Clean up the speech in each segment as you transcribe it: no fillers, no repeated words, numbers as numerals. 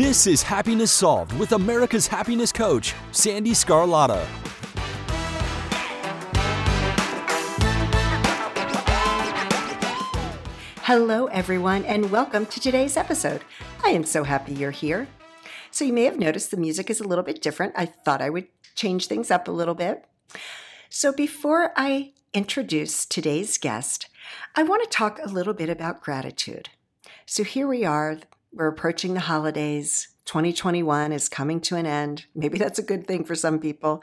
This is Happiness Solved with America's happiness coach, Sandee Sgarlata. Hello, everyone, and welcome to today's episode. I am so happy you're here. So you may have noticed the music is a little bit different. I thought I would change things up a little bit. So before I introduce today's guest, I want to talk a little bit about gratitude. So here we are. We're approaching the holidays. 2021 is coming to an end. Maybe that's a good thing for some people.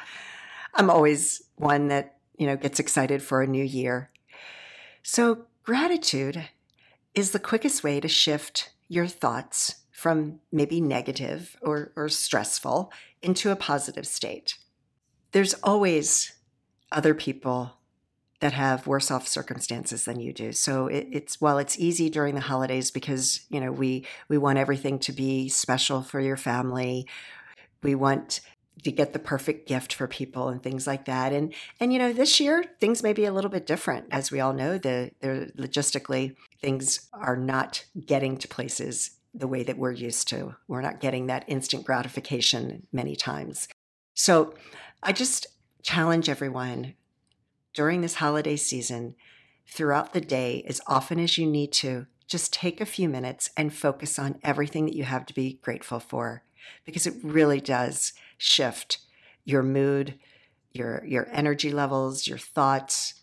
I'm always one that, gets excited for a new year. So gratitude is the quickest way to shift your thoughts from maybe negative or stressful into a positive state. There's always other people that have worse off circumstances than you do. So it's easy during the holidays because, we want everything to be special for your family. We want to get the perfect gift for people and things like that. And this year things may be a little bit different. As we all know, logistically things are not getting to places the way that we're used to. We're not getting that instant gratification many times. So I just challenge everyone during this holiday season, throughout the day, as often as you need to, just take a few minutes and focus on everything that you have to be grateful for, because it really does shift your mood, your energy levels, your thoughts,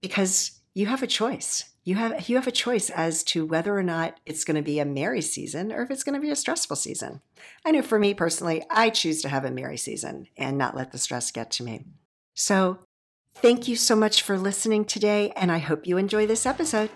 because you have a choice. You have a choice as to whether or not it's going to be a merry season or if it's going to be a stressful season. I know for me personally, I choose to have a merry season and not let the stress get to me. So thank you so much for listening today, and I hope you enjoy this episode.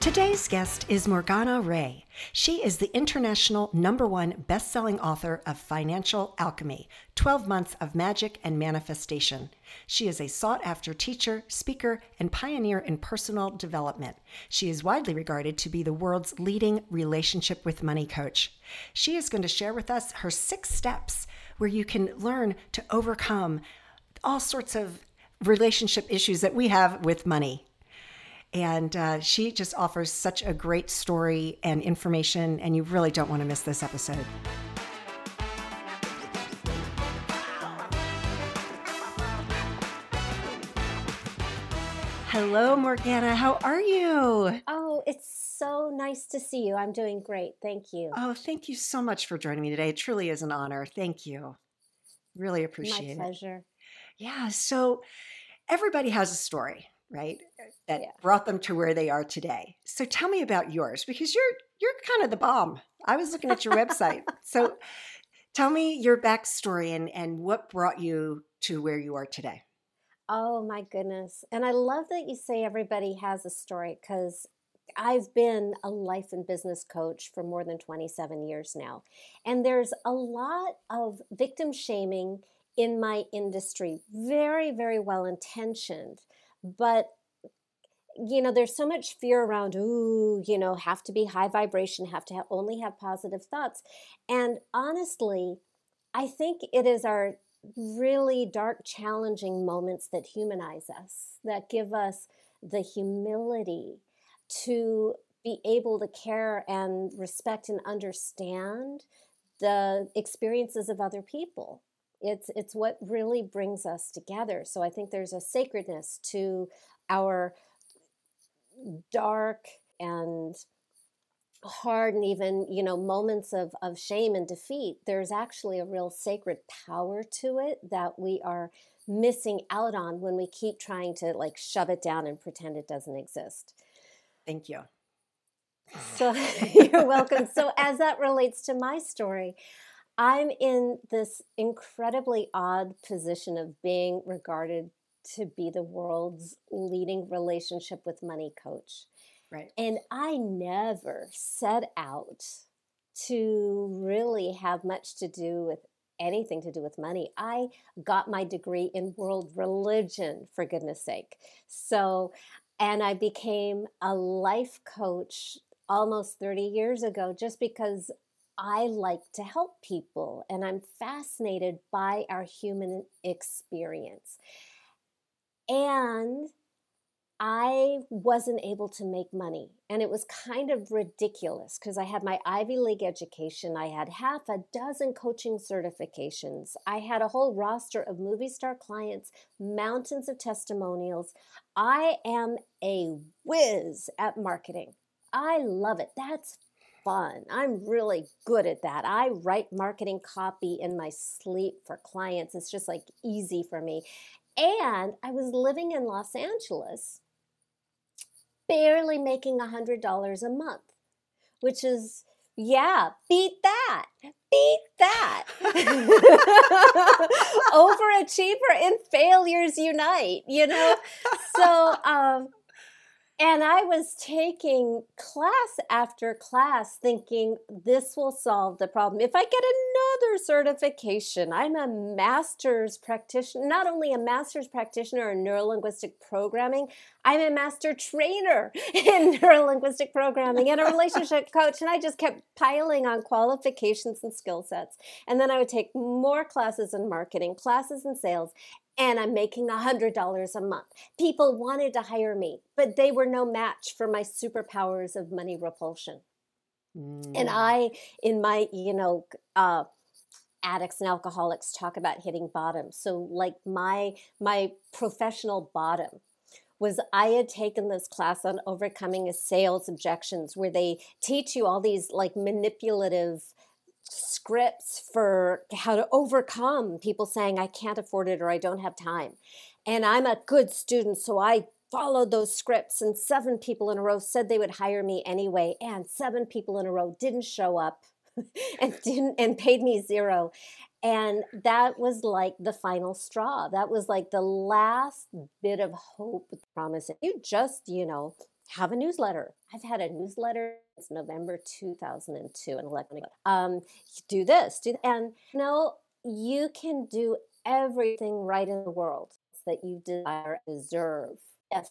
Today's guest is Morgana Rae. She is the international #1 best-selling author of Financial Alchemy, 12 Months of Magic and Manifestation. She is a sought-after teacher, speaker, and pioneer in personal development. She is widely regarded to be the world's leading relationship with money coach. She is going to share with us her 6 steps where you can learn to overcome all sorts of relationship issues that we have with money. And she just offers such a great story and information, and you really don't want to miss this episode. Hello, Morgana. How are you? Oh, it's so nice to see you. I'm doing great. Thank you. Oh, thank you so much for joining me today. It truly is an honor. Thank you. Really appreciate it. My pleasure. Yeah. So everybody has a story, right? That brought them to where they are today. So tell me about yours, because you're kind of the bomb. I was looking at your website. So tell me your backstory and what brought you to where you are today. Oh my goodness. And I love that you say everybody has a story, because I've been a life and business coach for more than 27 years now. And there's a lot of victim shaming in my industry, very, very well-intentioned. But, there's so much fear around, have to be high vibration, have to only have positive thoughts. And honestly, I think it is our really dark, challenging moments that humanize us, that give us the humility to be able to care and respect and understand the experiences of other people. It's what really brings us together. So I think there's a sacredness to our dark and hard and even, moments of shame and defeat. There's actually a real sacred power to it that we are missing out on when we keep trying to shove it down and pretend it doesn't exist. Thank you. So you're welcome. So as that relates to my story, I'm in this incredibly odd position of being regarded to be the world's leading relationship with money coach. Right. And I never set out to really have much to do with anything to do with money. I got my degree in world religion, for goodness sake. So, and I became a life coach almost 30 years ago just because I like to help people, and I'm fascinated by our human experience. And I wasn't able to make money. And it was kind of ridiculous because I had my Ivy League education. I had half a dozen coaching certifications. I had a whole roster of movie star clients, mountains of testimonials. I am a whiz at marketing. I love it. That's fun. I'm really good at that. I write marketing copy in my sleep for clients. It's just like easy for me. And I was living in Los Angeles, barely making $100 a month, which is, yeah, beat that. Beat that. Overachiever and failures unite, you know? So, and I was taking class after class thinking this will solve the problem. If I get another certification, I'm a master's practitioner, not only a master's practitioner in neurolinguistic programming, I'm a master trainer in neurolinguistic programming and a relationship coach. And I just kept piling on qualifications and skill sets. And then I would take more classes in marketing, classes in sales. And I'm making $100 a month. People wanted to hire me, but they were no match for my superpowers of money repulsion. Mm. And I, in my, addicts and alcoholics talk about hitting bottom. So like my professional bottom was I had taken this class on overcoming sales objections where they teach you all these like manipulative scripts for how to overcome people saying, I can't afford it or I don't have time. And I'm a good student, so I followed those scripts and 7 people in a row said they would hire me anyway. And 7 people in a row didn't show up and paid me $0. And that was like the final straw. That was like the last bit of hope promise. You just, have a newsletter. I've had a newsletter since November 2002 in electronic. Do this, do that. And you can do everything right in the world that you desire, deserve. Yes,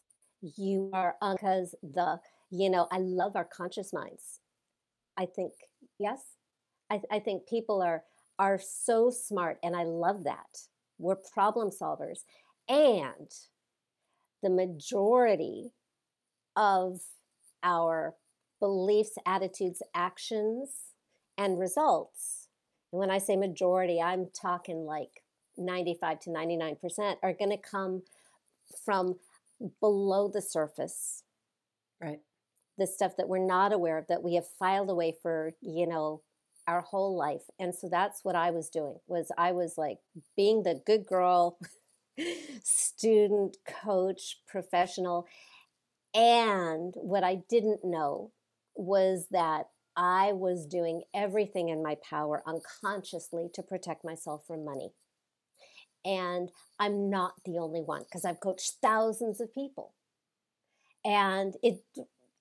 you are, because I love our conscious minds. I think, yes, I think people are so smart, and I love that. We're problem solvers. And the majority of our beliefs, attitudes, actions, and results. And when I say majority, I'm talking like 95 to 99% are going to come from below the surface. Right. The stuff that we're not aware of, that we have filed away for, our whole life. And so that's what I was doing, was I was like being the good girl, student, coach, professional. And what I didn't know was that I was doing everything in my power unconsciously to protect myself from money. And I'm not the only one, because I've coached thousands of people. And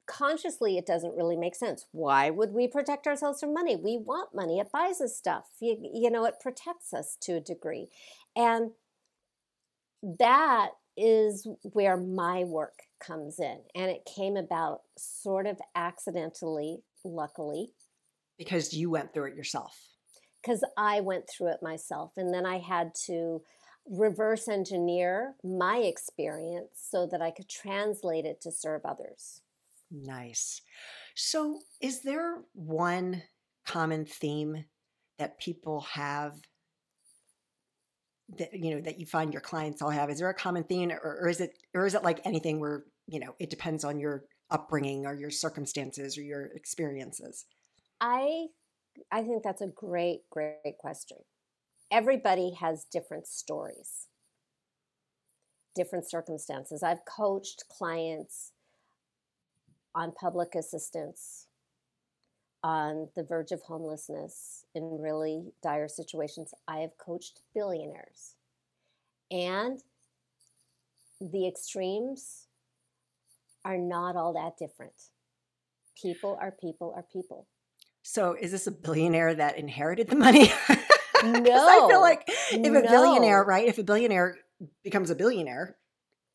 consciously, it doesn't really make sense. Why would we protect ourselves from money? We want money. It buys us stuff. It protects us to a degree. And that is where my work comes in. And it came about sort of accidentally, luckily. Because you went through it yourself. Because I went through it myself. And then I had to reverse engineer my experience so that I could translate it to serve others. Nice. So is there one common theme that people have that, that you find your clients all have? Is there a common theme or is it like anything where, it depends on your upbringing or your circumstances or your experiences? I think that's a great, great question. Everybody has different stories, different circumstances. I've coached clients on public assistance, on the verge of homelessness, in really dire situations. I have coached billionaires. And the extremes are not all that different. People are people. So is this a billionaire that inherited the money? No. I feel like if a billionaire becomes a billionaire,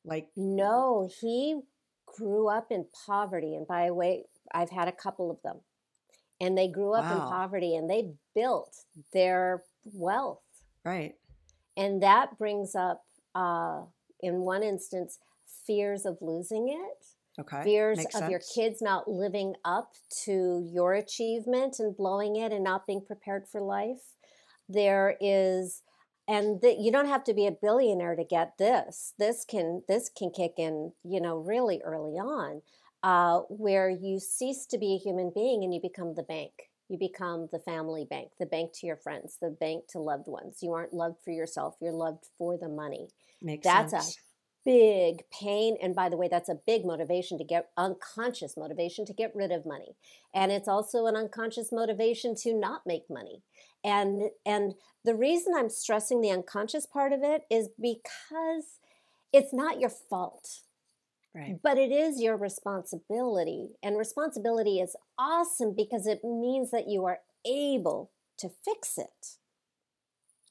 like... No, he grew up in poverty. And by the way, I've had a couple of them. And they grew up in poverty and they built their wealth. Right. And that brings up, in one instance, fears of losing it. Okay. Fears of your kids not living up to your achievement and blowing it and not being prepared for life. There is, and you don't have to be a billionaire to get this. This can kick in, really early on, where you cease to be a human being and you become the bank. You become the family bank, the bank to your friends, the bank to loved ones. You aren't loved for yourself. You're loved for the money. That's a big pain. And by the way, that's a big motivation to get unconscious motivation to get rid of money. And it's also an unconscious motivation to not make money. And the reason I'm stressing the unconscious part of it is because it's not your fault. Right. But it is your responsibility. And responsibility is awesome because it means that you are able to fix it.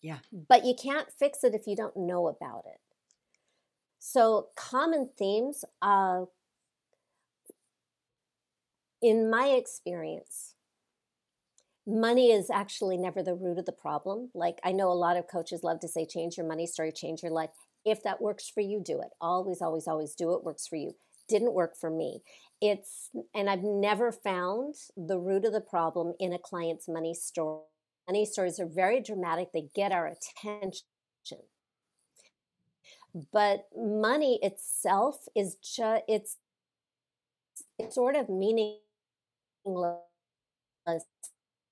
Yeah. But you can't fix it if you don't know about it. So common themes in my experience, money is actually never the root of the problem. Like I know a lot of coaches love to say, change your money story, change your life. If that works for you, do it. Always, always, always do it. Works for you. Didn't work for me. And I've never found the root of the problem in a client's money story. Money stories are very dramatic. They get our attention. But money itself is just, it's sort of meaningless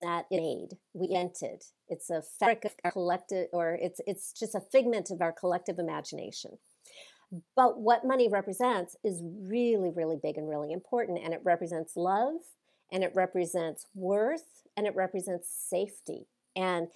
that it made, we invented. It's a fabric of our collective, or it's just a figment of our collective imagination. But what money represents is really, really big and really important. And it represents love, and it represents worth, and it represents safety. And,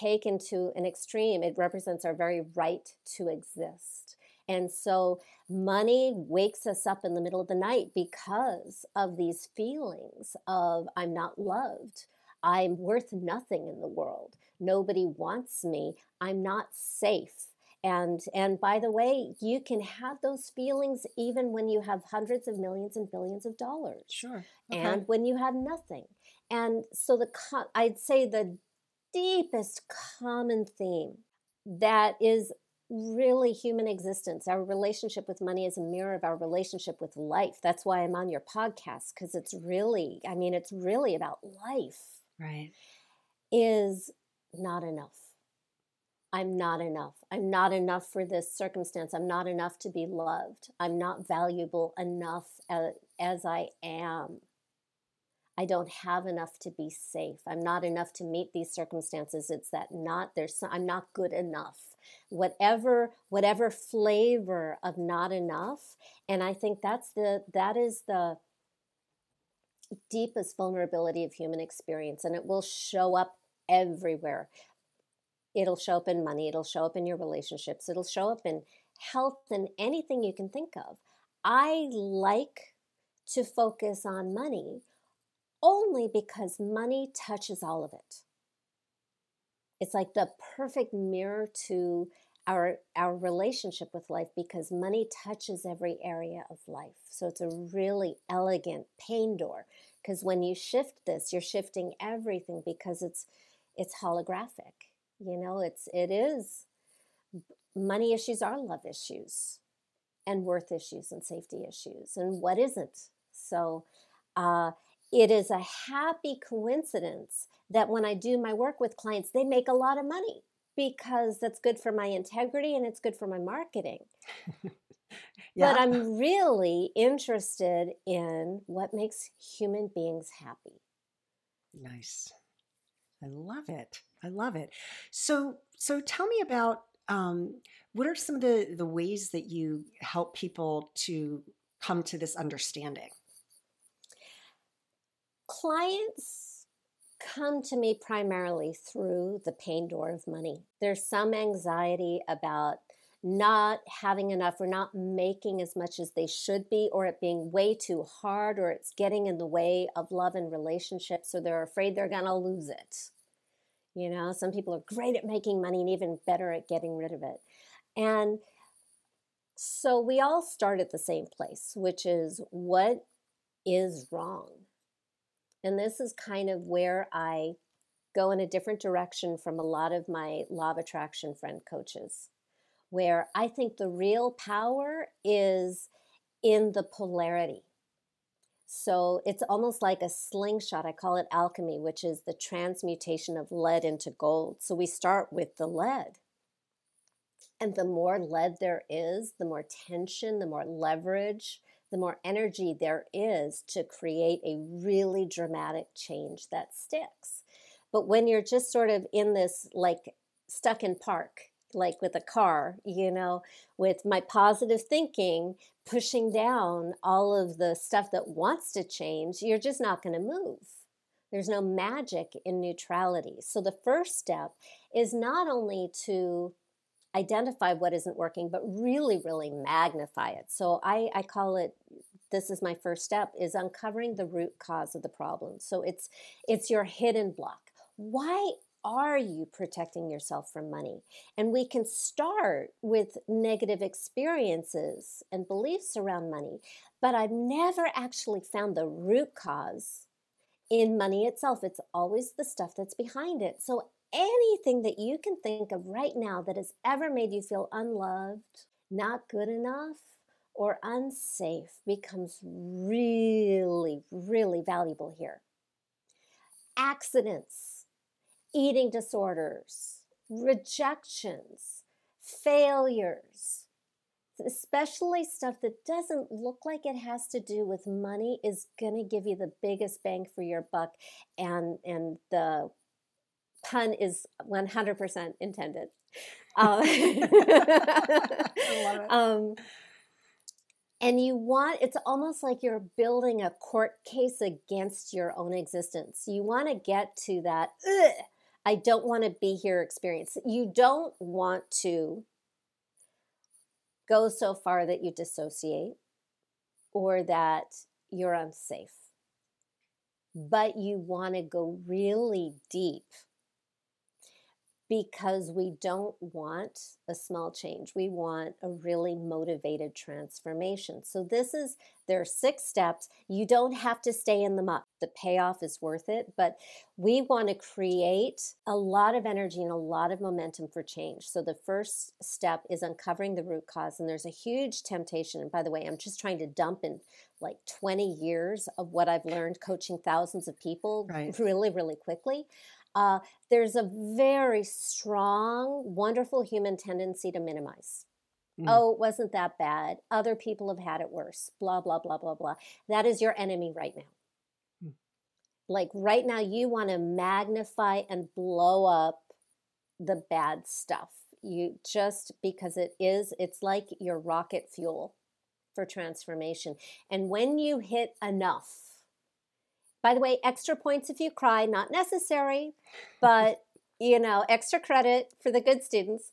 taken to an extreme, it represents our very right to exist. And so money wakes us up in the middle of the night because of these feelings of I'm not loved, I'm worth nothing in the world, nobody wants me, I'm not safe. And by the way, you can have those feelings even when you have hundreds of millions and billions of dollars. Sure. Okay. And when you have nothing. And so I'd say the deepest common theme that is really human existence. Our relationship with money is a mirror of our relationship with life. That's why I'm on your podcast, because it's really about life. Right. Is not enough. I'm not enough. I'm not enough for this circumstance. I'm not enough to be loved. I'm not valuable enough as I am. I don't have enough to be safe. I'm not enough to meet these circumstances. It's that I'm not good enough. Whatever flavor of not enough. And I think that is the deepest vulnerability of human experience. And it will show up everywhere. It'll show up in money. It'll show up in your relationships. It'll show up in health and anything you can think of. I like to focus on money only because money touches all of it. It's like the perfect mirror to our relationship with life because money touches every area of life. So it's a really elegant pain door because when you shift this, you're shifting everything because it's holographic. It is. Money issues are love issues and worth issues and safety issues and what isn't. So, it is a happy coincidence that when I do my work with clients, they make a lot of money because that's good for my integrity and it's good for my marketing. Yeah. But I'm really interested in what makes human beings happy. Nice. I love it. So tell me about what are some of the ways that you help people to come to this understanding? Clients come to me primarily through the pain door of money. There's some anxiety about not having enough or not making as much as they should be, or it being way too hard, or it's getting in the way of love and relationships, so they're afraid they're going to lose it. Some people are great at making money and even better at getting rid of it. And so we all start at the same place, which is what is wrong? And this is kind of where I go in a different direction from a lot of my law of attraction friend coaches. where I think the real power is in the polarity. So it's almost like a slingshot. I call it alchemy, which is the transmutation of lead into gold. So we start with the lead. And the more lead there is, the more tension, the more leverage, the more energy there is to create a really dramatic change that sticks. But when you're just sort of in this, like stuck in park, like with a car, you know, with my positive thinking, pushing down all of the stuff that wants to change, you're just not going to move. There's no magic in neutrality. So the first step is not only to identify what isn't working, but really, really magnify it. So I call it, this is my first step, is uncovering the root cause of the problem. So it's your hidden block. Why are you protecting yourself from money? And we can start with negative experiences and beliefs around money, but I've never actually found the root cause in money itself. It's always the stuff that's behind it. So anything that you can think of right now that has ever made you feel unloved, not good enough, or unsafe becomes really, really valuable here. Accidents, eating disorders, rejections, failures, especially stuff that doesn't look like it has to do with money, is going to give you the biggest bang for your buck. And the pun is 100% intended. I love it. And you want, it's almost like you're building a court case against your own existence. You want to get to that, I don't want to be here experience. You don't want to go so far that you dissociate or that you're unsafe. But you want to go really deep because we don't want a small change. We want a really motivated transformation. So there are 6 steps. You don't have to stay in the muck. The payoff is worth it, but we want to create a lot of energy and a lot of momentum for change. So the first step is uncovering the root cause, and there's a huge temptation. And by the way, I'm just trying to dump in like 20 years of what I've learned coaching thousands of people really, really quickly. There's a very strong, wonderful human tendency to minimize. Oh, it wasn't that bad. Other people have had it worse. Blah, blah, blah, blah, blah. That is your enemy right now. Like right now, you want to magnify and blow up the bad stuff. You just, because it's like your rocket fuel for transformation. And when you hit enough, by the way, extra points if you cry, not necessary, but, you know, extra credit for the good students,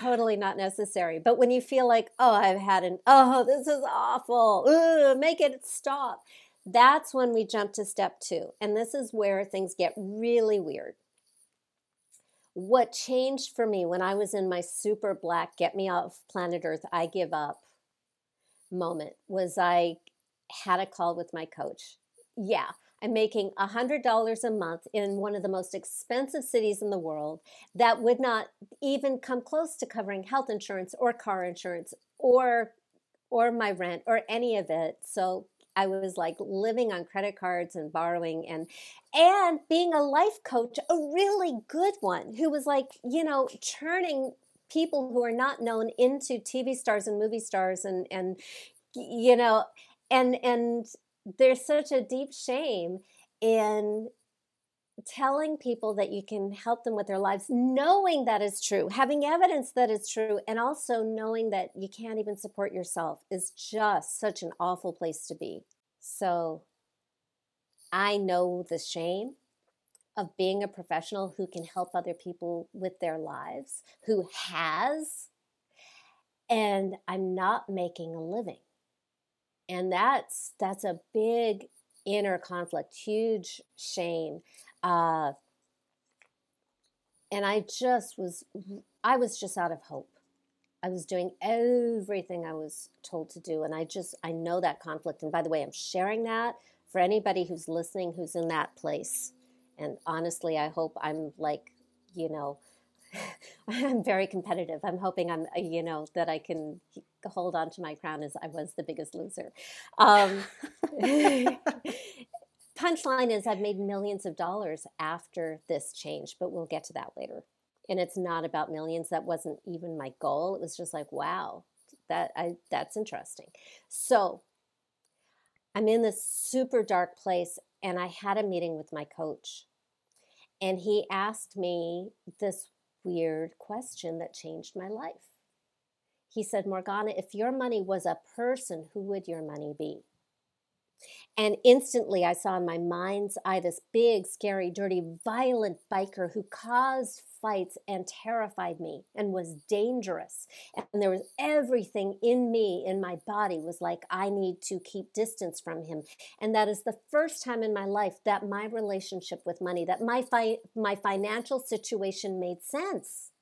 totally not necessary. But when you feel like, this is awful, make it stop, that's when we jump to step 2. And this is where things get really weird. What changed for me when I was in my super black, get me off planet Earth, I give up moment was I had a call with my coach. Yeah, I'm making $100 a month in one of the most expensive cities in the world that would not even come close to covering health insurance or car insurance or my rent or any of it. So I was like living on credit cards and borrowing and being a life coach, a really good one who was like, you know, churning people who are not known into TV stars and movie stars and you know, and there's such a deep shame in telling people that you can help them with their lives, knowing that is true, having evidence that is true, and also knowing that you can't even support yourself is just such an awful place to be. So I know the shame of being a professional who can help other people with their lives, who has, and I'm not making a living. And that's a big inner conflict, huge shame. And I was just out of hope. I was doing everything I was told to do. And I know that conflict. And by the way, I'm sharing that for anybody who's listening, who's in that place. And honestly, I hope I'm like, you know, I'm very competitive. I'm hoping I'm, you know, that I can hold on to my crown as I was the biggest loser. Punchline is I've made millions of dollars after this change, but we'll get to that later. And it's not about millions. That wasn't even my goal. It was just like, wow, that's interesting. So I'm in this super dark place, and I had a meeting with my coach, and he asked me this weird question that changed my life. He said, Morgana, if your money was a person, who would your money be? And instantly I saw in my mind's eye this big, scary, dirty, violent biker who caused fights and terrified me and was dangerous. And there was everything in me, in my body, was like, I need to keep distance from him. And that is the first time in my life that my relationship with money, that my financial situation made sense.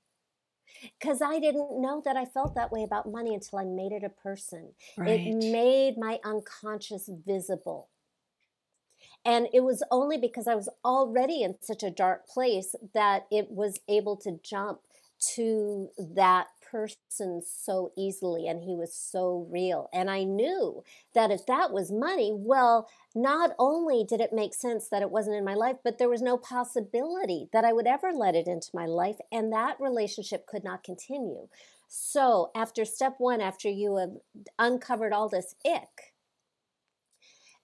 Because I didn't know that I felt that way about money until I made it a person. Right. It made my unconscious visible. And it was only because I was already in such a dark place that it was able to jump to that person so easily, and he was so real. And I knew that if that was money, well, not only did it make sense that it wasn't in my life, but there was no possibility that I would ever let it into my life, and that relationship could not continue. So after step one, after you have uncovered all this ick,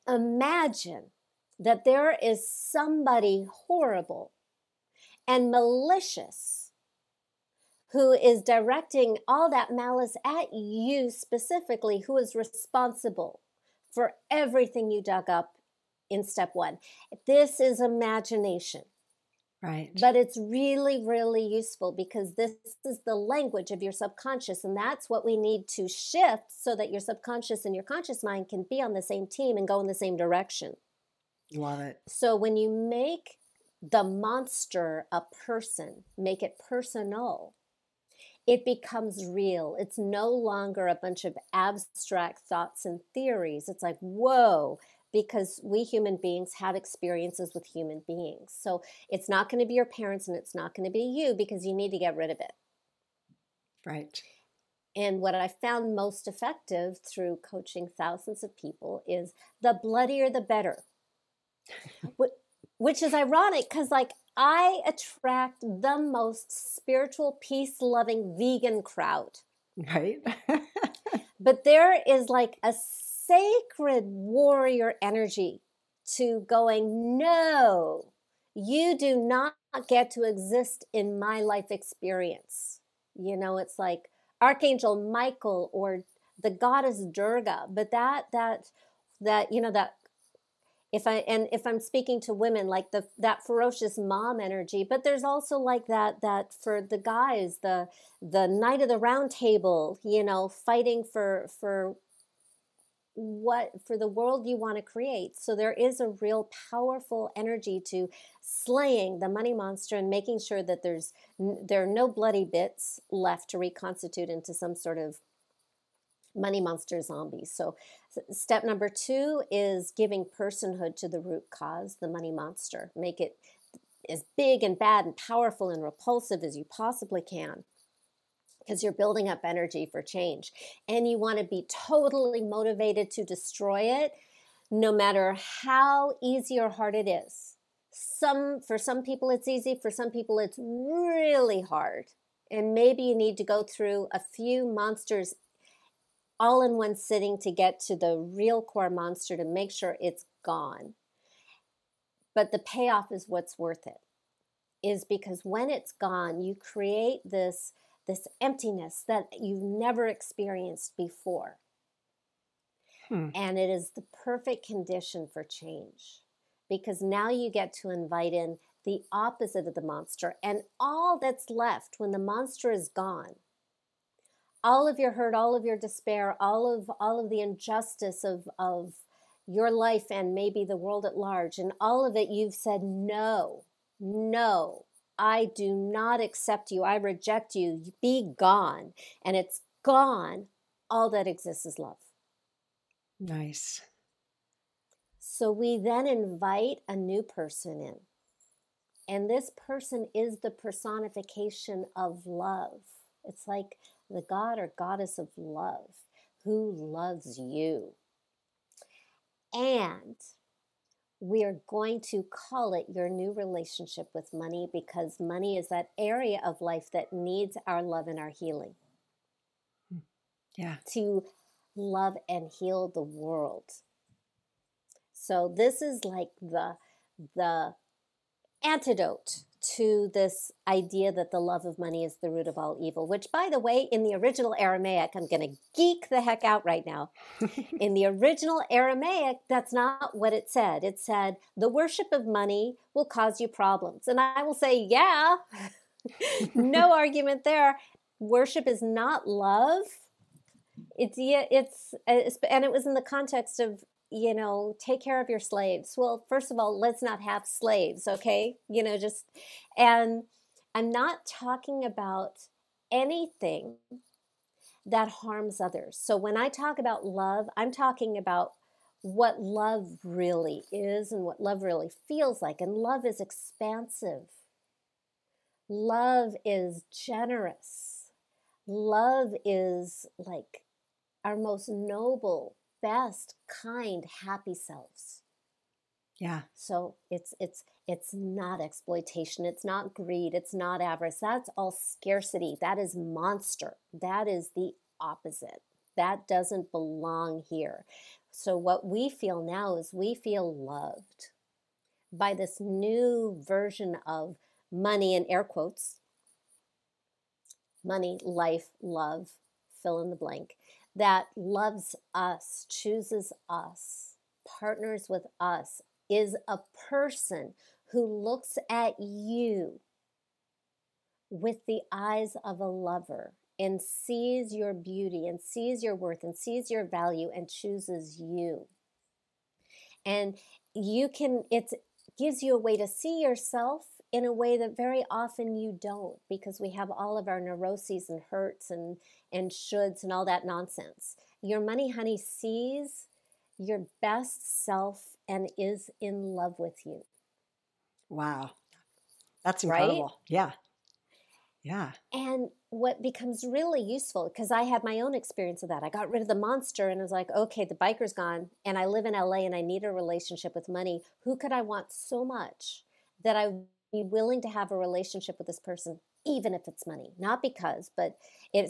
imagine that there is somebody horrible and malicious who is directing all that malice at you specifically, who is responsible for everything you dug up in step one. This is imagination. Right. But it's really, really useful because this is the language of your subconscious, and that's what we need to shift so that your subconscious and your conscious mind can be on the same team and go in the same direction. Love it. So when you make the monster a person, make it personal, it becomes real. It's no longer a bunch of abstract thoughts and theories. It's like, whoa, because we human beings have experiences with human beings. So it's not going to be your parents, and it's not going to be you, because you need to get rid of it. Right. And what I found most effective through coaching thousands of people is the bloodier the better, which is ironic because, like, I attract the most spiritual, peace-loving vegan crowd. Right. But there is like a sacred warrior energy to going, no, you do not get to exist in my life experience. You know, it's like Archangel Michael or the goddess Durga, but that you know, that If I'm speaking to women, like that ferocious mom energy, but there's also like that for the guys, the Knight of the Round Table, you know, fighting for the world you want to create. So there is a real powerful energy to slaying the money monster and making sure that there are no bloody bits left to reconstitute into some sort of money monster zombies. So step number 2 is giving personhood to the root cause, the money monster. Make it as big and bad and powerful and repulsive as you possibly can, because you're building up energy for change. And you want to be totally motivated to destroy it, no matter how easy or hard it is. For some people it's easy, for some people it's really hard. And maybe you need to go through a few monsters all in one sitting to get to the real core monster to make sure it's gone. But the payoff is what's worth it, is because when it's gone, you create this emptiness that you've never experienced before. And it is the perfect condition for change, because now you get to invite in the opposite of the monster, and all that's left when the monster is gone, all of your hurt, all of your despair, all of the injustice of your life and maybe the world at large, and all of it you've said, no, I do not accept you. I reject you. Be gone. And it's gone. All that exists is love. Nice. So we then invite a new person in. And this person is the personification of love. It's like the god or goddess of love who loves you. And we are going to call it your new relationship with money, because money is that area of life that needs our love and our healing. Yeah. To love and heal the world. So this is like the antidote to this idea that the love of money is the root of all evil, which, by the way, in the original Aramaic, I'm going to geek the heck out right now. In the original Aramaic, that's not what it said. It said, the worship of money will cause you problems. And I will say, yeah, no argument there. Worship is not love. And it was in the context of, you know, take care of your slaves. Well, first of all, let's not have slaves, okay? You know, and I'm not talking about anything that harms others. So when I talk about love, I'm talking about what love really is and what love really feels like. And love is expansive. Love is generous. Love is like our most noble, best, kind, happy selves. Yeah. So it's not exploitation. It's not greed. It's not avarice. That's all scarcity. That is monster. That is the opposite. That doesn't belong here. So what we feel now is we feel loved by this new version of money, in air quotes, money, life, love, fill in the blank, that loves us, chooses us, partners with us, is a person who looks at you with the eyes of a lover and sees your beauty and sees your worth and sees your value and chooses you. And it gives you a way to see yourself in a way that very often you don't, because we have all of our neuroses and hurts and shoulds and all that nonsense. Your money honey sees your best self and is in love with you. Wow. That's incredible. Right? Yeah. Yeah. And what becomes really useful, because I had my own experience of that. I got rid of the monster and I was like, okay, the biker's gone and I live in LA and I need a relationship with money. Who could I want so much that I be willing to have a relationship with this person, even if it's money? Not because, but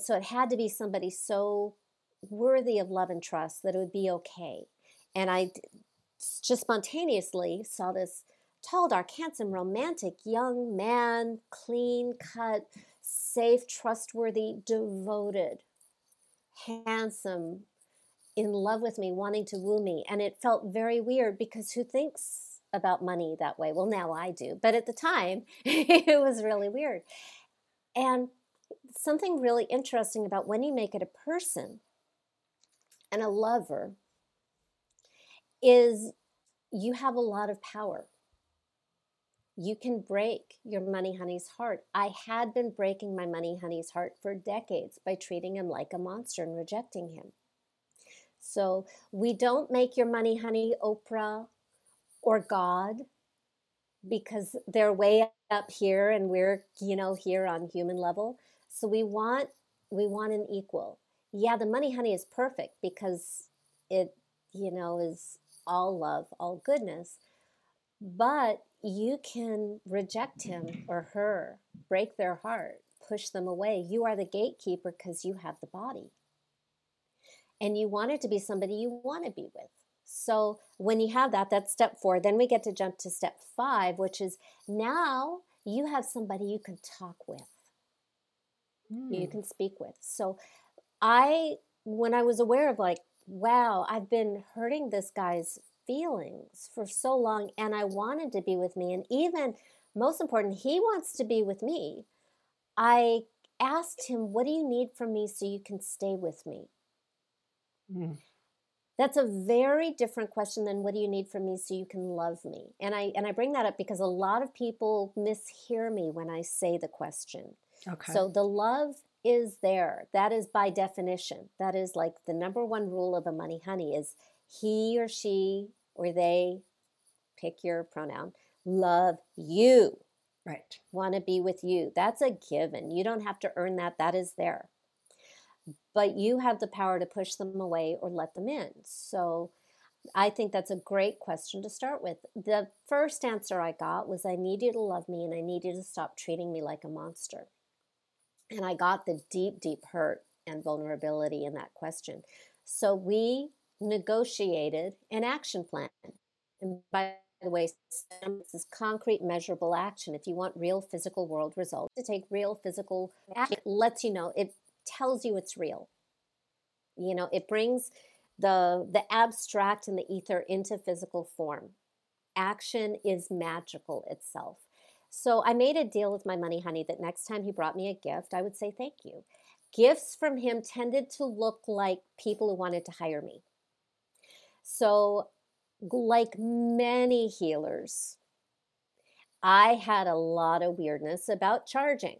so it had to be somebody so worthy of love and trust that it would be okay. And I just spontaneously saw this tall, dark, handsome, romantic, young man, clean cut, safe, trustworthy, devoted, handsome, in love with me, wanting to woo me. And it felt very weird, because who thinks about money that way? Well, now I do. But at the time, it was really weird. And something really interesting about when you make it a person and a lover is you have a lot of power. You can break your money honey's heart. I had been breaking my money honey's heart for decades by treating him like a monster and rejecting him. So we don't make your money honey Oprah or God, because they're way up here and we're, you know, here on human level. So we want an equal. Yeah, the money honey is perfect because it, you know, is all love, all goodness. But you can reject him or her, break their heart, push them away. You are the gatekeeper because you have the body. And you want it to be somebody you want to be with. So when you have that, that's step 4. Then we get to jump to step 5, which is now you have somebody you can talk with, you can speak with. So when I was aware of like, wow, I've been hurting this guy's feelings for so long and I wanted to be with me. And even most important, he wants to be with me. I asked him, what do you need from me so you can stay with me? Mm. That's a very different question than what do you need from me so you can love me? And I bring that up because a lot of people mishear me when I say the question. Okay. So the love is there. That is by definition. That is like the number one rule of a money honey is he or she or they, pick your pronoun, love you. Right. Want to be with you. That's a given. You don't have to earn that. That is there. But you have the power to push them away or let them in. So I think that's a great question to start with. The first answer I got was I need you to love me and I need you to stop treating me like a monster. And I got the deep, deep hurt and vulnerability in that question. So we negotiated an action plan. And by the way, this is concrete, measurable action. If you want real physical world results, to take real physical action, it lets you know, it tells you it's real. You know, it brings the abstract and the ether into physical form. Action is magical itself. So I made a deal with my money honey that next time he brought me a gift, I would say thank you. Gifts from him tended to look like people who wanted to hire me. So like many healers, I had a lot of weirdness about charging.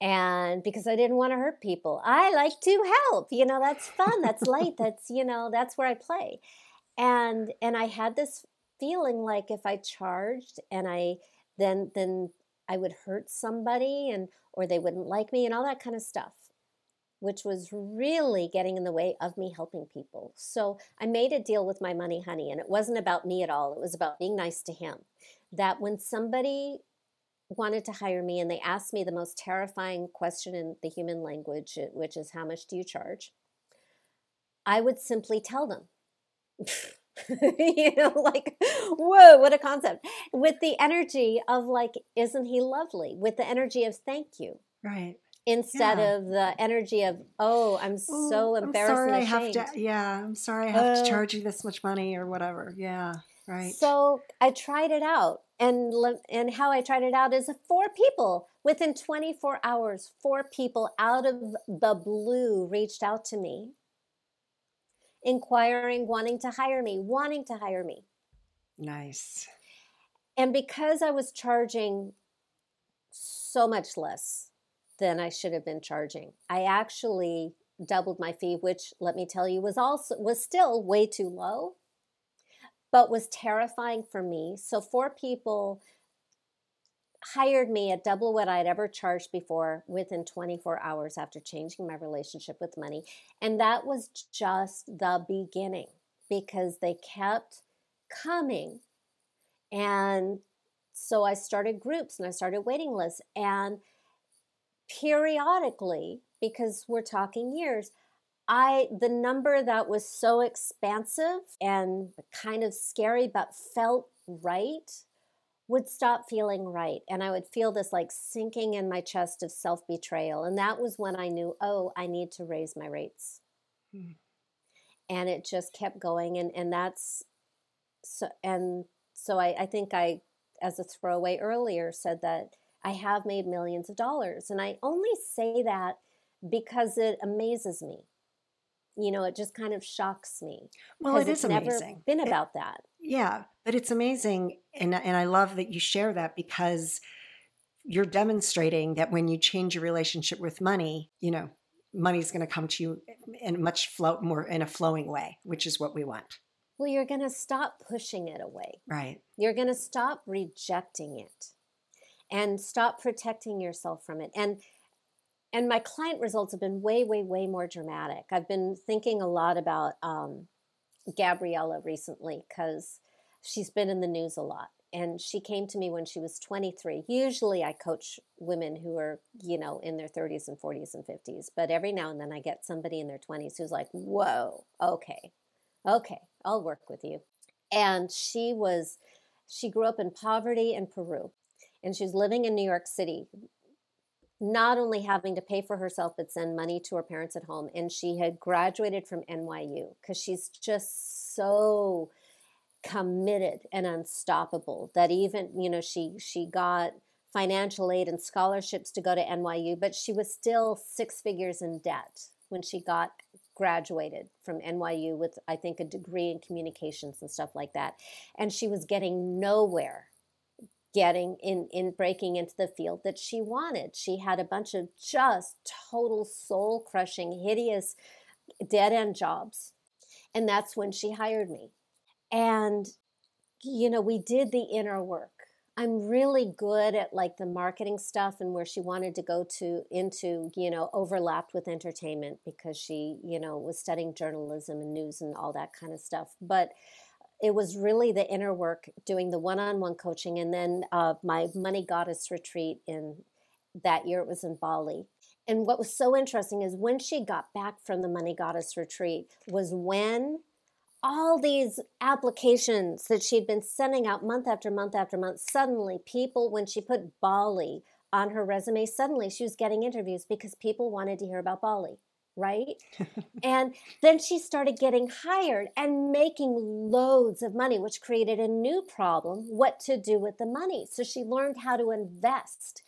And because I didn't want to hurt people, I like to help. You know, that's fun. That's light. That's, you know, that's where I play. And I had this feeling like if I charged and I then I would hurt somebody and or they wouldn't like me and all that kind of stuff, which was really getting in the way of me helping people. So I made a deal with my money honey, and it wasn't about me at all. It was about being nice to him. That when somebody wanted to hire me and they asked me the most terrifying question in the human language, which is how much do you charge, I would simply tell them. You know, like, whoa, what a concept. With the energy of like, isn't he lovely? With the energy of thank you. Right. Instead of the energy of, oh, I'm so embarrassed and ashamed. I'm sorry I have to charge you this much money or whatever. Yeah, right. So I tried it out. And how I tried it out is four people within 24 hours, four people out of the blue reached out to me, inquiring, wanting to hire me. Nice. And because I was charging so much less than I should have been charging, I actually doubled my fee, which let me tell you was still way too low, but was terrifying for me. So four people hired me at double what I'd ever charged before within 24 hours after changing my relationship with money. And that was just the beginning because they kept coming. And so I started groups and I started waiting lists. And periodically, because we're talking years, the number that was so expansive and kind of scary but felt right would stop feeling right. And I would feel this like sinking in my chest of self-betrayal. And that was when I knew, oh, I need to raise my rates. Hmm. And it just kept going. And that's so. And so I think I, as a throwaway earlier, said that I have made millions of dollars. And I only say that because it amazes me. You know, it just kind of shocks me. Well, it is amazing. It's never been about that. Yeah, but it's amazing. And I love that you share that because you're demonstrating that when you change your relationship with money, you know, money's going to come to you in a flowing way, which is what we want. Well, you're going to stop pushing it away. Right. You're going to stop rejecting it and stop protecting yourself from it. And my client results have been way, way, way more dramatic. I've been thinking a lot about Gabriella recently because she's been in the news a lot. And she came to me when she was 23. Usually I coach women who are, you know, in their 30s and 40s and 50s. But every now and then I get somebody in their 20s who's like, whoa, okay, I'll work with you. And she grew up in poverty in Peru. And she's living in New York City, not only having to pay for herself, but send money to her parents at home. And she had graduated from NYU because she's just so committed and unstoppable that even, you know, she got financial aid and scholarships to go to NYU, but she was still six figures in debt when she got graduated from NYU with, I think, a degree in communications and stuff like that. And she was getting nowhere. Breaking into the field that she wanted. She had a bunch of just total soul-crushing, hideous, dead-end jobs. And that's when she hired me. And, you know, we did the inner work I'm really good at like the marketing stuff, and where she wanted to go into, you know, overlapped with entertainment because she, you know, was studying journalism and news and all that kind of stuff. But it was really the inner work, doing the one-on-one coaching. And then my Money Goddess retreat in that year, it was in Bali. And what was so interesting is when she got back from the Money Goddess retreat was when all these applications that she'd been sending out month after month after month, suddenly people, when she put Bali on her resume, suddenly she was getting interviews because people wanted to hear about Bali, right? And then she started getting hired and making loads of money, which created a new problem, what to do with the money. So she learned how to invest.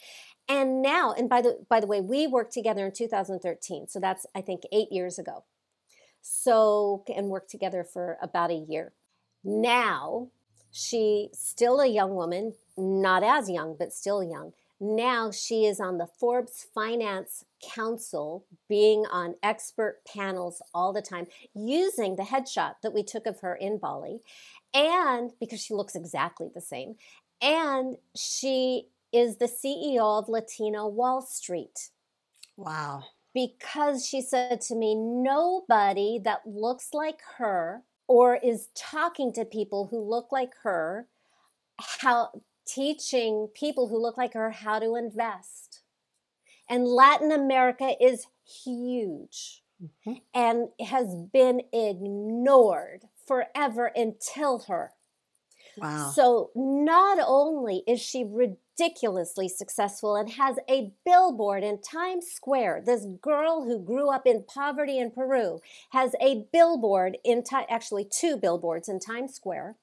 And now, and by the way, we worked together in 2013. So that's, I think, 8 years ago. So, and worked together for about a year. Now, she's still a young woman, not as young, but still young. Now she is on the Forbes Finance Council, being on expert panels all the time, using the headshot that we took of her in Bali. And because she looks exactly the same. And she is the CEO of Latina Wall Street. Wow. Because she said to me, nobody that looks like her or is talking to people who look like her, teaching people who look like her how to invest. And Latin America is huge mm-hmm. and has been ignored forever until her. Wow. So not only is she ridiculously successful and has a billboard in Times Square. This girl who grew up in poverty in Peru has a billboard in actually two billboards in Times Square,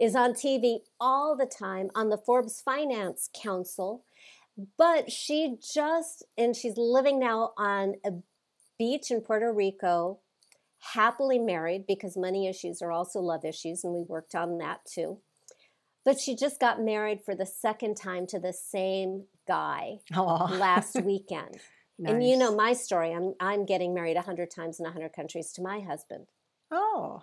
is on TV all the time on the Forbes Finance Council, but she's living now on a beach in Puerto Rico, happily married because money issues are also love issues, and we worked on that too. But she just got married for the second time to the same guy last weekend. Nice. And you know my story. I'm getting married 100 times in 100 countries to my husband. Oh,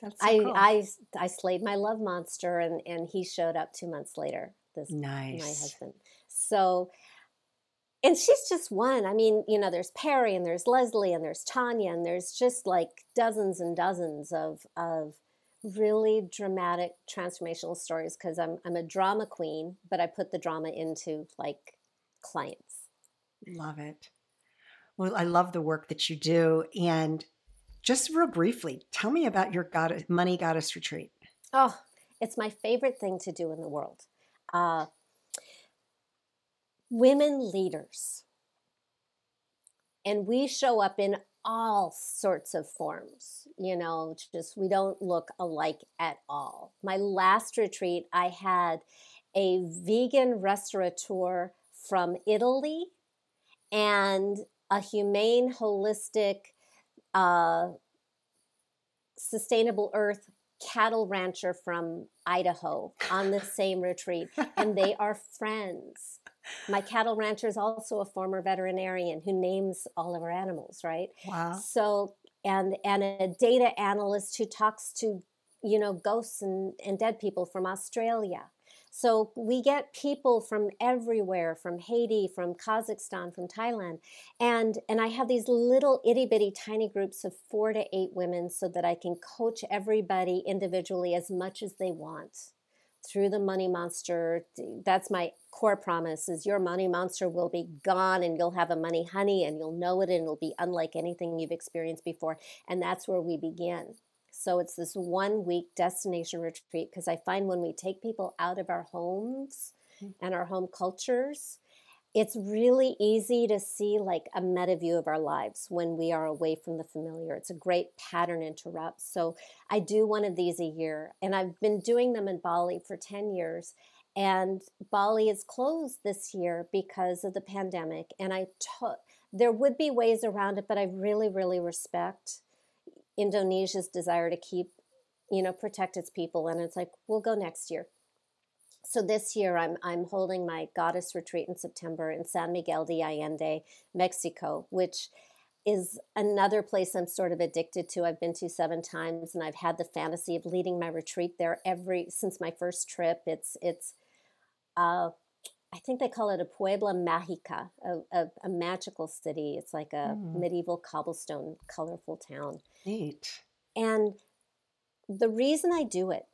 that's so cool. I slayed my love monster, and he showed up 2 months later. My husband. So, and she's just one. I mean, you know, there's Perry, and there's Leslie, and there's Tanya, and there's just like dozens and dozens of really dramatic transformational stories, because I'm a drama queen, but I put the drama into like clients. Love it. Well, I love the work that you do. And just real briefly, tell me about your Money Goddess retreat. Oh, it's my favorite thing to do in the world. Women leaders. And we show up in all sorts of forms, you know, just we don't look alike at all. My last retreat, I had a vegan restaurateur from Italy and a humane, holistic, sustainable earth cattle rancher from Idaho on the same retreat. And they are friends. My cattle rancher is also a former veterinarian who names all of our animals, right? Wow. So, and a data analyst who talks to, you know, ghosts and dead people from Australia. So we get people from everywhere, from Haiti, from Kazakhstan, from Thailand. And I have these little itty bitty tiny groups of 4 to 8 women so that I can coach everybody individually as much as they want. Through the money monster. That's my core promise, is your money monster will be gone, and you'll have a money honey, and you'll know it, and it'll be unlike anything you've experienced before. And that's where we begin. So it's this 1 week destination retreat, because I find when we take people out of our homes and our home cultures, it's really easy to see like a meta view of our lives when we are away from the familiar. It's a great pattern interrupt. So I do one of these a year, and I've been doing them in Bali for 10 years. And Bali is closed this year because of the pandemic. And there would be ways around it, but I really, really respect Indonesia's desire to keep, you know, protect its people. And it's like, we'll go next year. So this year I'm holding my goddess retreat in September in San Miguel de Allende, Mexico, which is another place I'm sort of addicted to. I've been to 7 times, and I've had the fantasy of leading my retreat there since my first trip. It's I think they call it a Puebla Mágica, a magical city. It's like a medieval cobblestone, colorful town. Neat. And the reason I do it,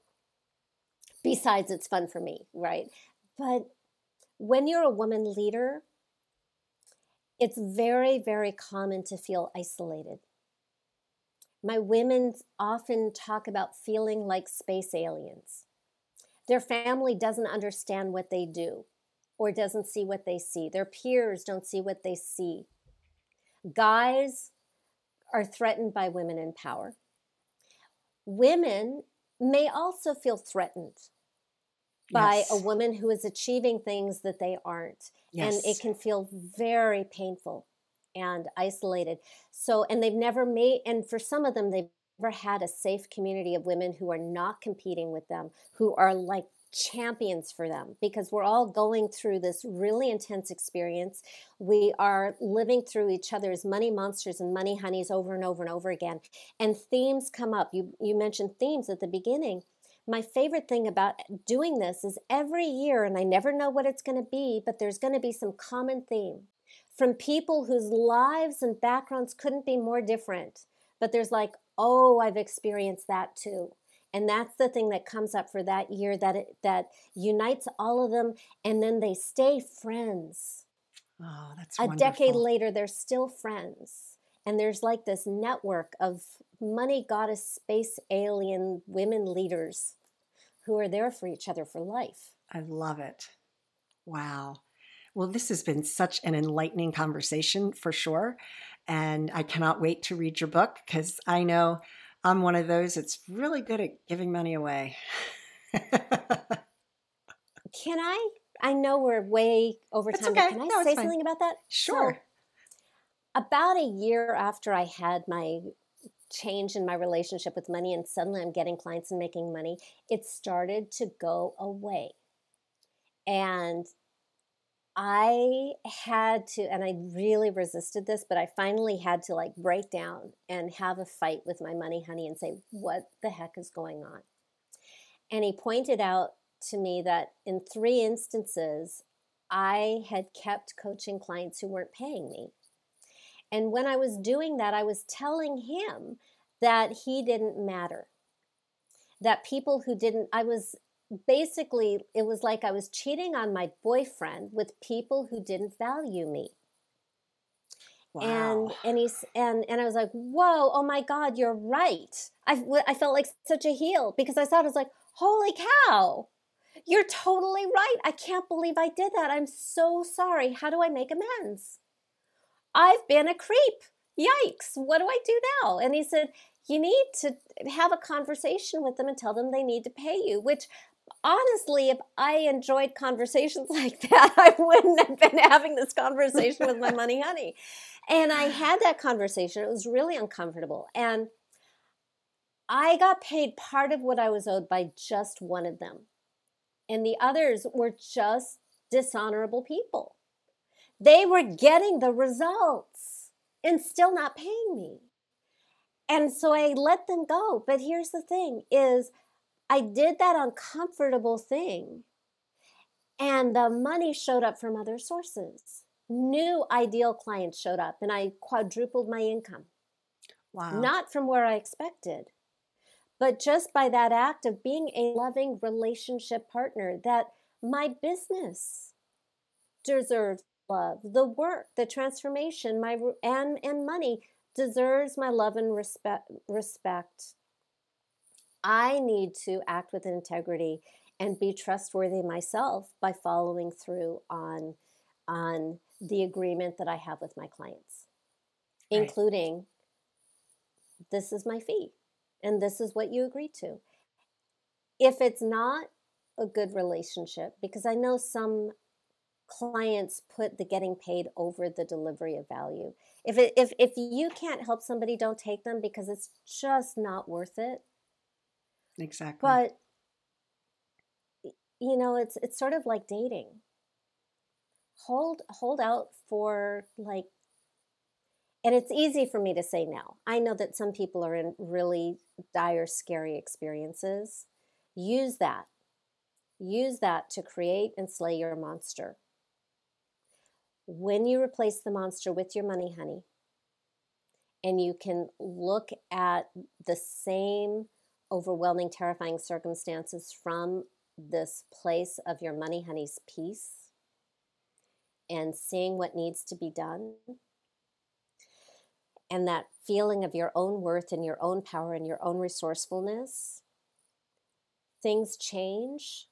besides it's fun for me, right? But when you're a woman leader, it's very, very common to feel isolated. My women often talk about feeling like space aliens. Their family doesn't understand what they do or doesn't see what they see. Their peers don't see what they see. Guys are threatened by women in power. Women may also feel threatened by a woman who is achieving things that they aren't. Yes. And it can feel very painful and isolated. So, and they've never made, and for some of them, they've never had a safe community of women who are not competing with them, who are like champions for them, because we're all going through this really intense experience. We are living through each other's money monsters and money honeys over and over and over again. And themes come up. You mentioned themes at the beginning. My favorite thing about doing this is every year, and I never know what it's going to be, but there's going to be some common theme from people whose lives and backgrounds couldn't be more different. But there's like, oh, I've experienced that too. And that's the thing that comes up for that year that unites all of them, and then they stay friends. Oh, that's wonderful. A decade later, they're still friends. And there's like this network of money goddess, space alien women leaders who are there for each other for life. I love it. Wow. Well, this has been such an enlightening conversation for sure. And I cannot wait to read your book, because I know I'm one of those that's really good at giving money away. Can I know we're way over time. Okay. Can I say something about that? Sure. About a year after I had my change in my relationship with money, and suddenly I'm getting clients and making money, it started to go away. And I had to, and I really resisted this, but I finally had to like break down and have a fight with my money honey and say, what the heck is going on? And he pointed out to me that in 3 instances, I had kept coaching clients who weren't paying me. And when I was doing that, I was telling him that he didn't matter, that people who didn't, I was basically, it was like I was cheating on my boyfriend with people who didn't value me. Wow. And I was like, whoa, oh my God, you're right. I felt like such a heel, because I thought, I was like, holy cow, you're totally right. I can't believe I did that. I'm so sorry. How do I make amends? I've been a creep. Yikes. What do I do now? And he said, you need to have a conversation with them and tell them they need to pay you, which honestly, if I enjoyed conversations like that, I wouldn't have been having this conversation with my money honey. And I had that conversation. It was really uncomfortable. And I got paid part of what I was owed by just one of them. And the others were just dishonorable people. They were getting the results and still not paying me. And so I let them go. But here's the thing is, I did that uncomfortable thing, and the money showed up from other sources. New ideal clients showed up, and I quadrupled my income. Wow. Not from where I expected, but just by that act of being a loving relationship partner, that my business deserves love, the work, the transformation, and money deserves my love and respect. I need to act with integrity and be trustworthy myself by following through on the agreement that I have with my clients, right, including this is my fee and this is what you agree to. If it's not a good relationship, because I know some clients put the getting paid over the delivery of value. If you can't help somebody, don't take them, because it's just not worth it. Exactly. But you know, it's sort of like dating. Hold out for like And it's easy for me to say no. I know that some people are in really dire, scary experiences. Use that. Use that to create and slay your monster. When you replace the monster with your money, honey, and you can look at the same overwhelming, terrifying circumstances from this place of your money, honey's peace and seeing what needs to be done, and that feeling of your own worth and your own power and your own resourcefulness, things change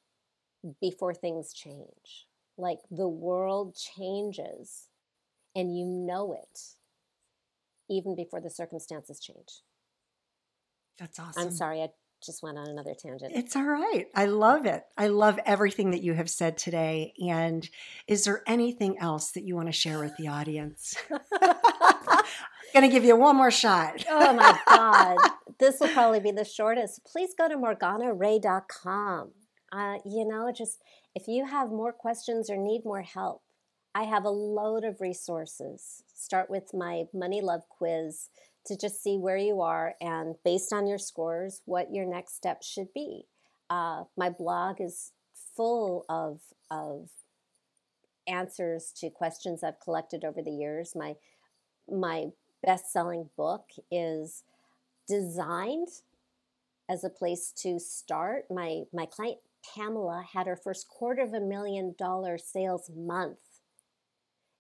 before things change. Like the world changes, and you know it even before the circumstances change. That's awesome. I'm sorry, I just went on another tangent. It's all right. I love it. I love everything that you have said today. And is there anything else that you want to share with the audience? I'm going to give you one more shot. Oh my God. This will probably be the shortest. Please go to MorganaRae.com. Just if you have more questions or need more help, I have a load of resources. Start with my Money Love Quiz to just see where you are and based on your scores, what your next step should be. My blog is full of answers to questions I've collected over the years. My best-selling book is designed as a place to start. My client Pamela had her first $250,000 sales month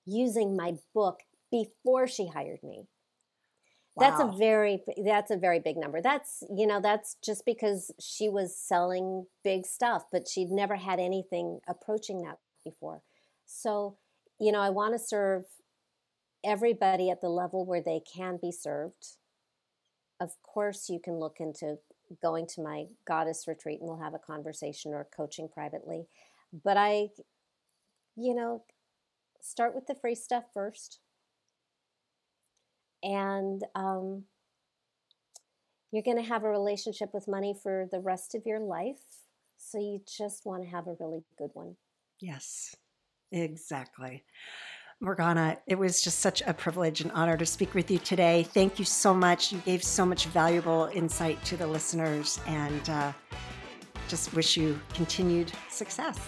using my book before she hired me. Wow. That's a very big number. That's just because she was selling big stuff, but she'd never had anything approaching that before. So, I want to serve everybody at the level where they can be served. Of course, you can look into going to my goddess retreat and we'll have a conversation or coaching privately. But I start with the free stuff first. And you're going to have a relationship with money for the rest of your life. So you just want to have a really good one. Yes, exactly. Morgana, it was just such a privilege and honor to speak with you today. Thank you so much. You gave so much valuable insight to the listeners, and just wish you continued success.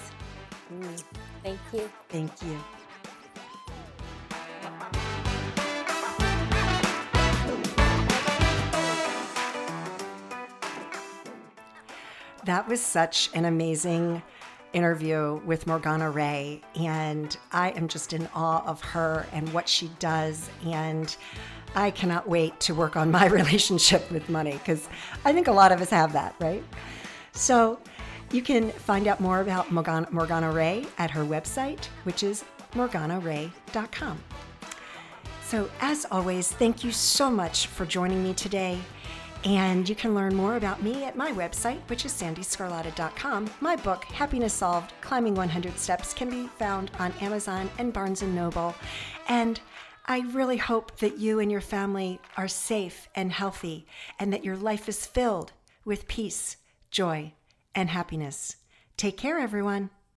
Thank you. Thank you. That was such an amazing interview with Morgana Rae, and I am just in awe of her and what she does, and I cannot wait to work on my relationship with money, because I think a lot of us have that, right? So you can find out more about Morgana Rae at her website, which is MorganaRae.com. So as always, thank you so much for joining me today. And you can learn more about me at my website, which is sandeesgarlata.com. My book, Happiness Solved, Climbing 100 Steps, can be found on Amazon and Barnes and Noble. And I really hope that you and your family are safe and healthy, and that your life is filled with peace, joy, and happiness. Take care, everyone.